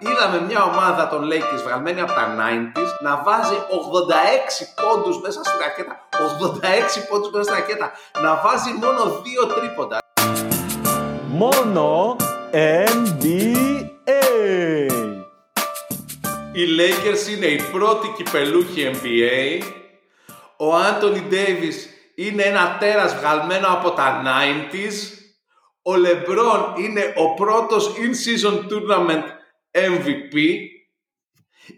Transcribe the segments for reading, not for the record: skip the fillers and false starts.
Είδαμε μια ομάδα των Lakers βγαλμένη από τα 90s να βάζει 86 πόντους μέσα στην ρακέτα. 86 πόντους μέσα στην ρακέτα. Να βάζει μόνο 2 τρίποντα. Μόνο NBA. Οι Lakers είναι οι πρώτοι κυπελούχοι NBA. Ο Anthony Davis είναι ένα τέρας βγαλμένο από τα 90s. Ο LeBron είναι ο πρώτος In Season Tournament MVP.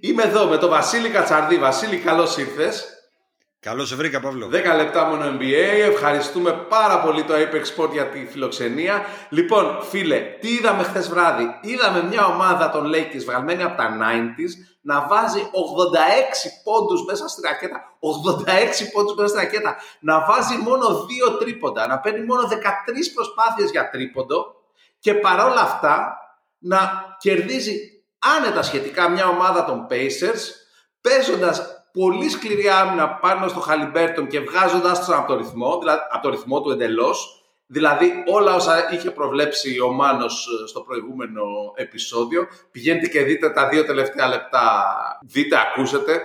Είμαι εδώ με τον Βασίλη Κατσαρδή. Βασίλη, καλώς ήρθες. Καλώς σε βρήκα, Παύλο. 10 λεπτά MonoNBA. Ευχαριστούμε πάρα πολύ το Apex Sport για τη φιλοξενία. Λοιπόν, φίλε, τι είδαμε χθες βράδυ? Είδαμε μια ομάδα των Lakers βγαλμένη από τα 90s να βάζει 86 πόντους μέσα στη ρακέτα. 86 πόντους μέσα στη ρακέτα. Να βάζει μόνο 2 τρίποντα. Να παίρνει μόνο 13 προσπάθειες για τρίποντο. Και παρόλα αυτά να κερδίζει άνετα σχετικά μια ομάδα των Pacers, παίζοντας πολύ σκληρή άμυνα πάνω στο Haliburton και βγάζοντας τους από το ρυθμό, δηλαδή από το ρυθμό του εντελώς, δηλαδή όλα όσα είχε προβλέψει ο Μάνος στο προηγούμενο επεισόδιο. Πηγαίνετε και δείτε τα 2 τελευταία λεπτά, δείτε, ακούσετε.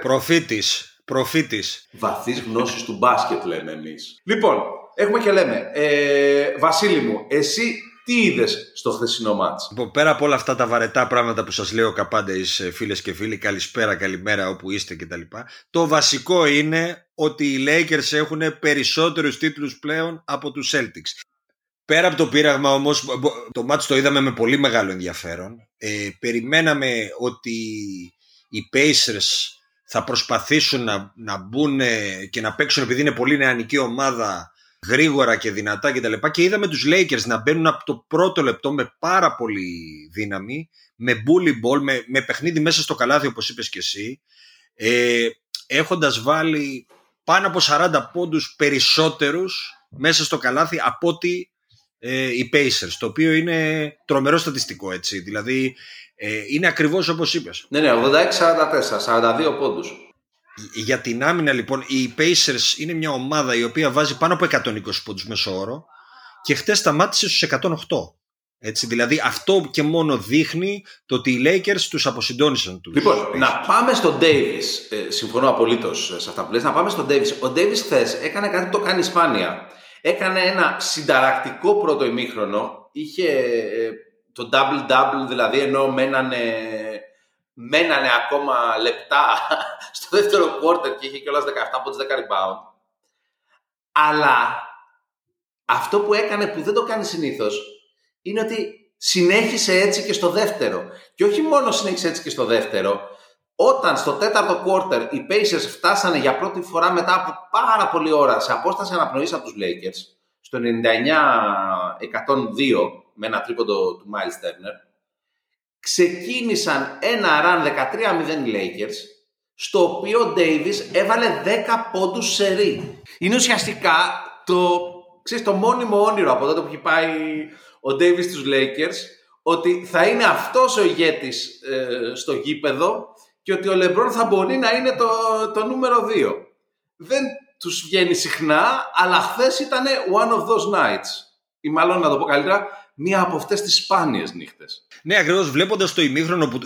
Προφήτης. Βαθύς γνώσης του μπάσκετ λέμε εμείς. Λοιπόν, έχουμε και λέμε, Βασίλη μου, εσύ τι είδες στο χθεσινό μάτς? Πέρα από όλα αυτά τα βαρετά πράγματα που σας λέει ο Καπάνταης, φίλες και φίλοι, καλησπέρα, καλημέρα όπου είστε κτλ. Το βασικό είναι ότι οι Lakers έχουν περισσότερους τίτλους πλέον από τους Celtics. Πέρα από το πείραγμα όμως, το μάτς το είδαμε με πολύ μεγάλο ενδιαφέρον. Περιμέναμε ότι οι Pacers θα προσπαθήσουν να μπουν και να παίξουν, επειδή είναι πολύ νεανική ομάδα, γρήγορα και δυνατά και τα λοιπά, και είδαμε τους Lakers να μπαίνουν από το πρώτο λεπτό με πάρα πολύ δύναμη, με bully ball, με παιχνίδι μέσα στο καλάθι, όπως είπες και εσύ, έχοντας βάλει πάνω από 40 πόντους περισσότερους μέσα στο καλάθι από ότι οι Pacers, το οποίο είναι τρομερό στατιστικό, έτσι, δηλαδή είναι ακριβώς όπως είπες. Ναι, 86-44, 42 πόντους. Για την άμυνα λοιπόν, οι Pacers είναι μια ομάδα η οποία βάζει πάνω από 120 πόντους μέσο όρο και χτες σταμάτησε στους 108. Έτσι, δηλαδή αυτό και μόνο δείχνει το ότι οι Lakers τους αποσυντώνησαν τους. Λοιπόν, Pacers. Να πάμε στον Davis. Συμφωνώ απολύτως σε αυτά που λες. Να πάμε στον Davis. Ο Davis χθες έκανε κάτι που το κάνει σπάνια. Έκανε ένα συνταρακτικό πρώτο ημίχρονο. Είχε το double-double, δηλαδή ενώ μένανε ακόμα λεπτά στο δεύτερο quarter και είχε κιόλας 17 πόντους, 10 rebound. Αλλά αυτό που έκανε, που δεν το κάνει συνήθως, είναι ότι συνέχισε έτσι και στο δεύτερο. Και όχι μόνο συνέχισε έτσι και στο δεύτερο, όταν στο τέταρτο quarter οι Pacers φτάσανε για πρώτη φορά μετά από πάρα πολλή ώρα σε απόσταση αναπνοής από τους Lakers, στο 99-102 με ένα τρίποντο του Myles Turner, ξεκίνησαν ένα run 13-0 Lakers, στο οποίο ο Davis έβαλε 10 πόντους σε ρί. Είναι ουσιαστικά το μόνιμο όνειρο από τότε που έχει πάει ο Davis στους Lakers, ότι θα είναι αυτός ο ηγέτης στο γήπεδο και ότι ο LeBron θα μπορεί να είναι το νούμερο 2. Δεν τους βγαίνει συχνά, αλλά χθες ήταν one of those nights, ή μάλλον να το πω καλύτερα, μία από αυτές τις σπάνιες νύχτες. Ναι, ακριβώς, βλέποντας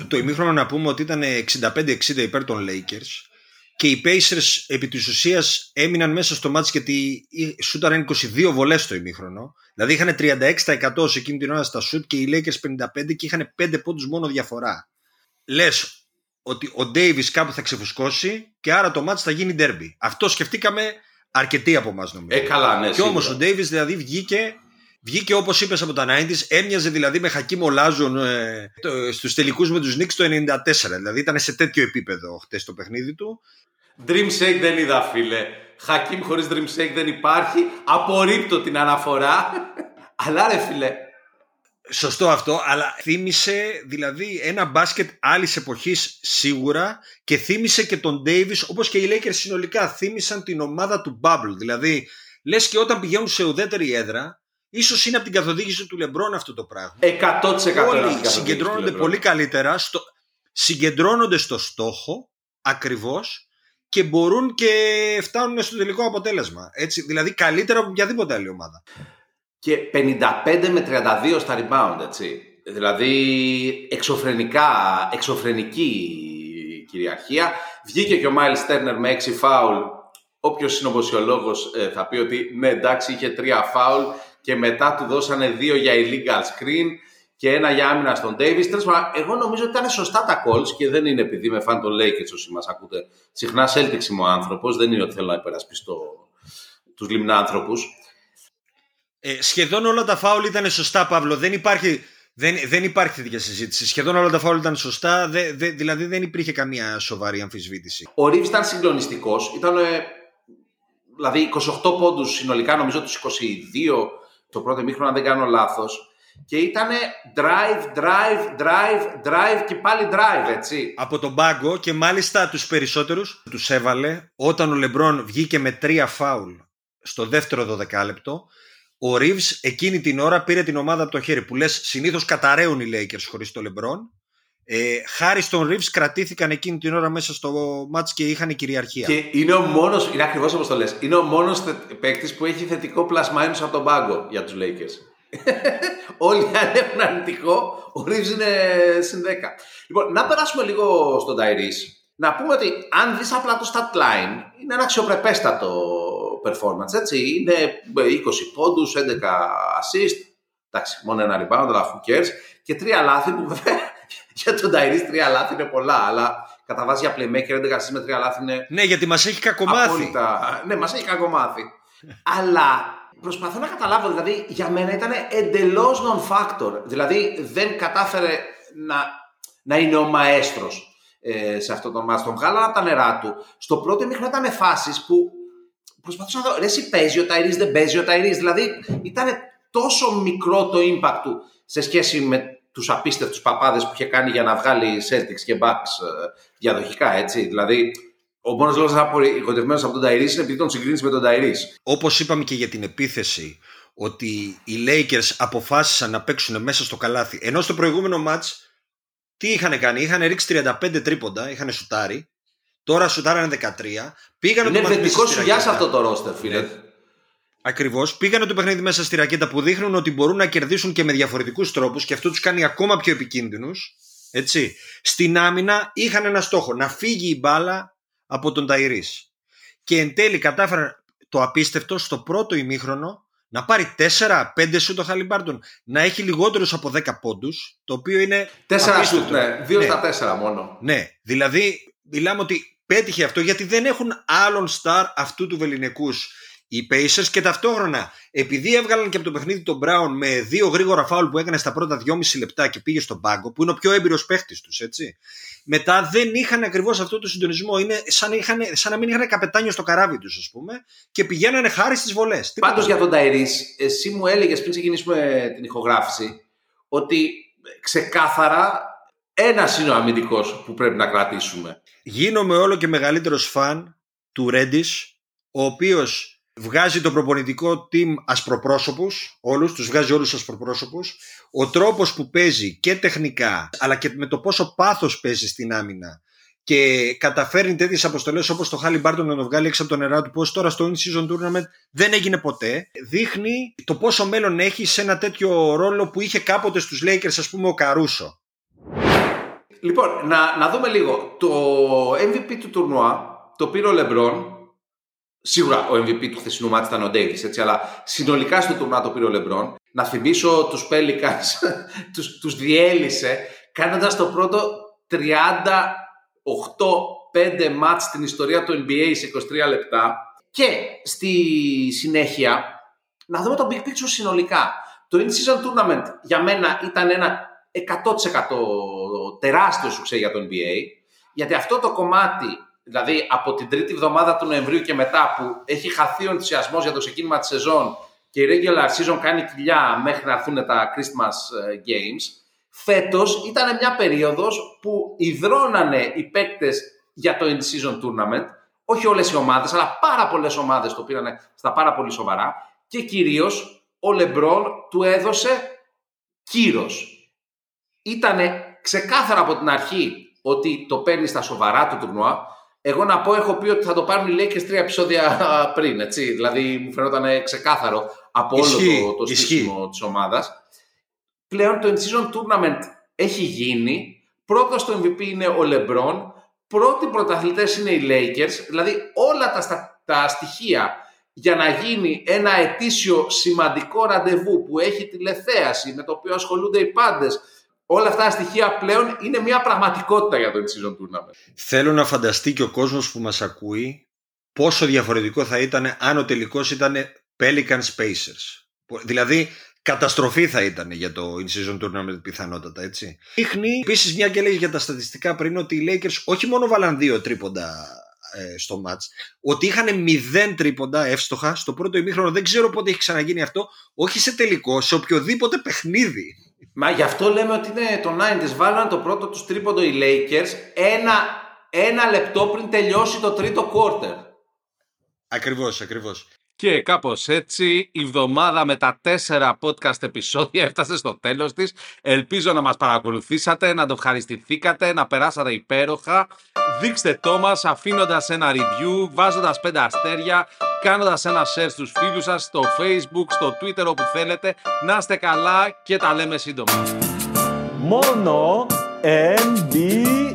το ημίχρονο, να πούμε ότι ήταν 65-60 υπέρ των Lakers και οι Pacers επί της ουσίας έμειναν μέσα στο μάτς, γιατί σούταραν 22 βολές στο ημίχρονο. Δηλαδή είχαν 36% σε εκείνη την ώρα στα σούτ και οι Lakers 55% και είχαν 5 πόντους μόνο διαφορά. Λες ότι ο Davis κάπου θα ξεφουσκώσει και άρα το μάτς θα γίνει derby. Αυτό σκεφτήκαμε αρκετοί από εμάς, νομίζω. Καλά, ναι, και όμως ο Davis δηλαδή βγήκε όπως είπες από τα 90s, έμοιαζε δηλαδή με Hakeem Olajuwon στους τελικούς με τους Knicks το 94. Δηλαδή ήταν σε τέτοιο επίπεδο χτες το παιχνίδι του. Dream Shake δεν είδα, φίλε. Hakeem χωρίς Dream Shake δεν υπάρχει. Απορρίπτω την αναφορά. Αλλά ρε φίλε. Σωστό αυτό, αλλά θύμισε δηλαδή ένα μπάσκετ άλλης εποχής σίγουρα, και θύμισε και τον Davis, όπως και οι Lakers συνολικά θύμισαν την ομάδα του Bubble. Δηλαδή λες και όταν πηγαίνουν σε ουδέτερη έδρα, ίσως είναι από την καθοδήγηση του LeBron αυτό το πράγμα. 100% Όλοι συγκεντρώνονται πολύ καλύτερα, συγκεντρώνονται στο στόχο ακριβώς και μπορούν και φτάνουν στο τελικό αποτέλεσμα. Έτσι, δηλαδή καλύτερα από οποιαδήποτε άλλη ομάδα. Και 55 με 32 στα rebound, έτσι. Δηλαδή εξωφρενική κυριαρχία. Βγήκε και ο Myles Turner με 6 φάουλ. Όποιος συνωμοσιολόγος θα πει ότι ναι, εντάξει, είχε 3 φάουλ και μετά του δώσανε 2 για illegal screen και 1 για άμυνα στον Davis. Τέλος πάντων, εγώ νομίζω ότι ήταν σωστά τα calls και δεν είναι επειδή είμαι fan των Lakers, όσοι μας ακούτε. Συχνά Celtics είμαι ο άνθρωπος, δεν είναι ότι θέλω να υπερασπιστώ τους λιμνάνθρωπους. Σχεδόν όλα τα φάουλ ήταν σωστά, Παύλο. Δεν υπάρχει τέτοια συζήτηση. Σχεδόν όλα τα φάουλ ήταν σωστά, δηλαδή δεν υπήρχε καμία σοβαρή αμφισβήτηση. Ο Reeves ήταν συγκλονιστικός. Ήταν δηλαδή 28 πόντους συνολικά, νομίζω τους 22 το πρώτο ημίχρονο, αν δεν κάνω λάθος. Και ήταν drive και πάλι drive, έτσι. Από τον πάγκο, και μάλιστα τους περισσότερους τους έβαλε όταν ο LeBron βγήκε με 3 φάουλ στο δεύτερο 12 λεπτό. Ο Reeves εκείνη την ώρα πήρε την ομάδα από το χέρι, που λες συνήθως καταραίουν οι Lakers χωρίς το LeBron. Χάρη στον Reeves κρατήθηκαν εκείνη την ώρα μέσα στο μάτς και είχαν κυριαρχία. Και είναι ακριβώς όπως το λες, είναι ο μόνος παίκτης που έχει θετικό πλασμάινους από τον πάγκο για τους Lakers. Όλοι αν έχουν αρνητικό, ο Reeves είναι συν 10. Λοιπόν, να περάσουμε λίγο στον Tyrese. Να πούμε ότι αν δεις απλά το stat line, είναι ένα αξιοπρεπέστατο performance, έτσι. Είναι 20 πόντους, 11 assist, εντάξει, μόνο ένα rebound, αλλά who cares, και 3 λάθη, που βέβαια για τον Tyrese 3 λάθη είναι πολλά, αλλά κατά βάση για playmaker 11 assist με 3 λάθη είναι... Ναι, γιατί μας έχει κακομάθει. Απόλυτα. Ναι, μας έχει κακομάθει. Αλλά... προσπαθώ να καταλάβω, δηλαδή για μένα ήταν εντελώς non-factor. Δηλαδή δεν κατάφερε να είναι ο μαέστρος σε αυτό το μάτς. Τον βγάλανε από τα νερά του. Στο πρώτο ημίχρονο ήταν φάσεις που προσπαθούσα να δω. Ρε εσύ παίζει ο Tyrese, δεν παίζει ο Tyrese. Δηλαδή ήταν τόσο μικρό το impact του σε σχέση με τους απίστευτους παπάδες που είχε κάνει για να βγάλει Celtics και Bucks διαδοχικά, έτσι. Δηλαδή... ο μόνος λόγος να απογοητευμένος από τον Tyrese είναι επειδή τον συγκρίνεις με τον Tyrese. Όπως είπαμε και για την επίθεση, ότι οι Lakers αποφάσισαν να παίξουν μέσα στο καλάθι. Ενώ στο προηγούμενο μάτς, τι είχαν κάνει, είχαν ρίξει 35 τρίποντα, είχαν σουτάρει, τώρα σουτάρανε 13. Είναι ευεντικό σουγιά αυτό το ρόστερ, φίλε. Ναι. Ακριβώς. Πήγανε το παιχνίδι μέσα στη ρακέτα, που δείχνουν ότι μπορούν να κερδίσουν και με διαφορετικούς τρόπους, και αυτό τους κάνει ακόμα πιο επικίνδυνους. Έτσι. Στην άμυνα είχαν ένα στόχο, να φύγει η μπάλα από τον Tyrese, και εν τέλει κατάφεραν το απίστευτο στο πρώτο ημίχρονο να πάρει 4-5 σουτ ο Haliburton, να έχει λιγότερους από 10 πόντους, το οποίο είναι 4 σουτ, ναι, 2 στα 4 μόνο. Ναι, δηλαδή μιλάμε ότι πέτυχε αυτό γιατί δεν έχουν άλλον star αυτού του βεληνικούς οι Pacers, και ταυτόχρονα επειδή έβγαλαν και από το παιχνίδι τον Brown με 2 γρήγορα φάουλ που έκανε στα πρώτα 2,5 λεπτά και πήγε στον πάγκο, που είναι ο πιο έμπειρος παίχτης τους, έτσι. Μετά δεν είχαν ακριβώς αυτό το συντονισμό. Είναι σαν να μην είχαν καπετάνιο στο καράβι τους, ας πούμε, και πηγαίνανε χάρη στις βολές. Πάντως για τον Tyrese, εσύ μου έλεγες πριν ξεκινήσουμε την ηχογράφηση ότι ξεκάθαρα ένας είναι ο αμυντικός που πρέπει να κρατήσουμε. Γίνομαι όλο και μεγαλύτερος φαν του Reddish, ο οποίος βγάζει το προπονητικό team ασπροπρόσωπους, όλους, τους βγάζει όλους ασπροπρόσωπους. Ο τρόπος που παίζει και τεχνικά, αλλά και με το πόσο πάθος παίζει στην άμυνα, και καταφέρνει τέτοιες αποστολές όπως το Haliburton να το βγάλει έξω από το νερά του, πώς τώρα στο In Season Tournament δεν έγινε ποτέ, δείχνει το πόσο μέλλον έχει σε ένα τέτοιο ρόλο που είχε κάποτε στους Lakers, ας πούμε, ο Καρούσο. Λοιπόν, να δούμε λίγο. Το MVP του τουρνουά το πήρε ο LeBron. Σίγουρα ο MVP του χθεσινού μάτς ήταν ο Davis, έτσι, αλλά συνολικά στο τουρνά το πήρε ο LeBron. Να θυμίσω, τους Pelicans τους διέλυσε κάνοντας το πρώτο 38-5 μάτς στην ιστορία του NBA σε 23 λεπτά. Και στη συνέχεια να δούμε το big picture συνολικά. Το In Season Tournament για μένα ήταν ένα 100% τεράστιο σουξέ για το NBA, γιατί αυτό το κομμάτι, δηλαδή από την τρίτη εβδομάδα του Νοεμβρίου και μετά, που έχει χαθεί ο ενθουσιασμός για το ξεκίνημα της σεζόν και η regular season κάνει κοιλιά μέχρι να έρθουν τα Christmas Games, φέτος ήταν μια περίοδος που υδρώνανε οι παίκτες για το In Season Tournament. Όχι όλες οι ομάδες, αλλά πάρα πολλές ομάδες το πήρανε στα πάρα πολύ σοβαρά, και κυρίως ο LeBron του έδωσε κύρος. Ήτανε ξεκάθαρα από την αρχή ότι το παίρνει στα σοβαρά του τουρνουά. Εγώ να πω, έχω πει ότι θα το πάρουν οι Lakers 3 επεισόδια πριν, έτσι. Δηλαδή μου φαινόταν ξεκάθαρο από όλο το στήσιμο της ομάδας. πλέον το In Season Tournament έχει γίνει. Πρώτος στο MVP είναι ο LeBron. Πρώτοι πρωταθλητές είναι οι Lakers. Δηλαδή όλα τα στοιχεία για να γίνει ένα ετήσιο σημαντικό ραντεβού που έχει τηλεθέαση, με το οποίο ασχολούνται οι πάντες, όλα αυτά τα στοιχεία πλέον είναι μια πραγματικότητα για το In Season Tournament. Θέλω να φανταστεί και ο κόσμος που μας ακούει πόσο διαφορετικό θα ήταν αν ο τελικός ήταν Pelicans Pacers. Δηλαδή καταστροφή θα ήταν για το In Season Tournament πιθανότατα, έτσι. Δείχνει επίσης, μια και λέει για τα στατιστικά πριν, ότι οι Lakers όχι μόνο βάλαν 2 τρίποντα στο μάτς, ότι είχαν 0 τρίποντα εύστοχα στο πρώτο ημίχρονο. Δεν ξέρω πότε έχει ξαναγίνει αυτό, όχι σε τελικό, σε οποιοδήποτε παιχνίδι. Μα γι' αυτό λέμε ότι είναι το 90's. Βάλαν το πρώτο τους τρίποντο οι Lakers ένα λεπτό πριν τελειώσει το τρίτο quarter. Ακριβώς, ακριβώς. Και κάπως έτσι η εβδομάδα με τα 4 podcast επεισόδια έφτασε στο τέλος της. Ελπίζω να μας παρακολουθήσατε, να το ευχαριστηθήκατε, να περάσατε υπέροχα. Δείξτε το μας αφήνοντας ένα review, βάζοντας 5 αστέρια, κάνοντας ένα share στους φίλους σας, στο Facebook, στο Twitter, όπου θέλετε. Να είστε καλά και τα λέμε σύντομα. Μόνο NBA.